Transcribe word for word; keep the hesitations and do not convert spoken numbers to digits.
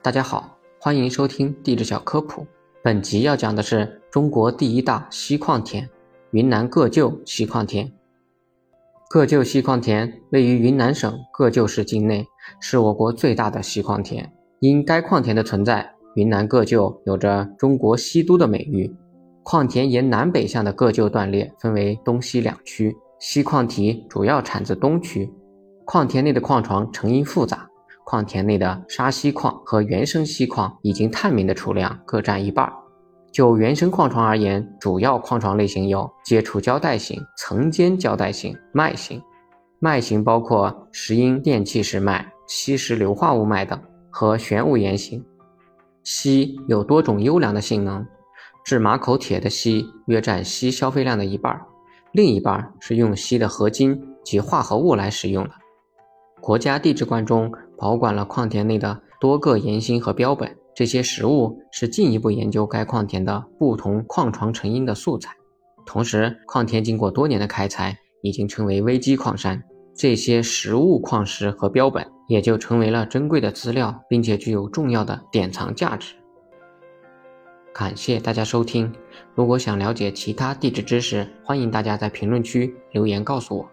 大家好，欢迎收听地质小科普。本集要讲的是中国第一大锡矿田——云南个旧锡矿田。个旧锡矿田位于云南省个旧市境内，是我国最大的锡矿田。因该矿田的存在，云南个旧有着中国锡都的美誉。矿田沿南北向的个旧断裂分为东西两区，锡矿体主要产自东区。矿田内的矿床成因复杂，矿田内的沙锡矿和原生锡矿已经探明的储量各占一半。就原生矿床而言，主要矿床类型有接触胶带型、层间胶带型、脉型。脉型包括石英电气石脉、锡石硫化物脉等和玄武岩型。锡有多种优良的性能，制马口铁的锡约占锡消费量的一半，另一半是用锡的合金及化合物来使用的。国家地质馆中保管了矿田内的多个岩芯和标本，这些实物是进一步研究该矿田的不同矿床成因的素材。同时，矿田经过多年的开采，已经成为危机矿山，这些实物矿石和标本也就成为了珍贵的资料，并且具有重要的典藏价值。感谢大家收听，如果想了解其他地质知识，欢迎大家在评论区留言告诉我。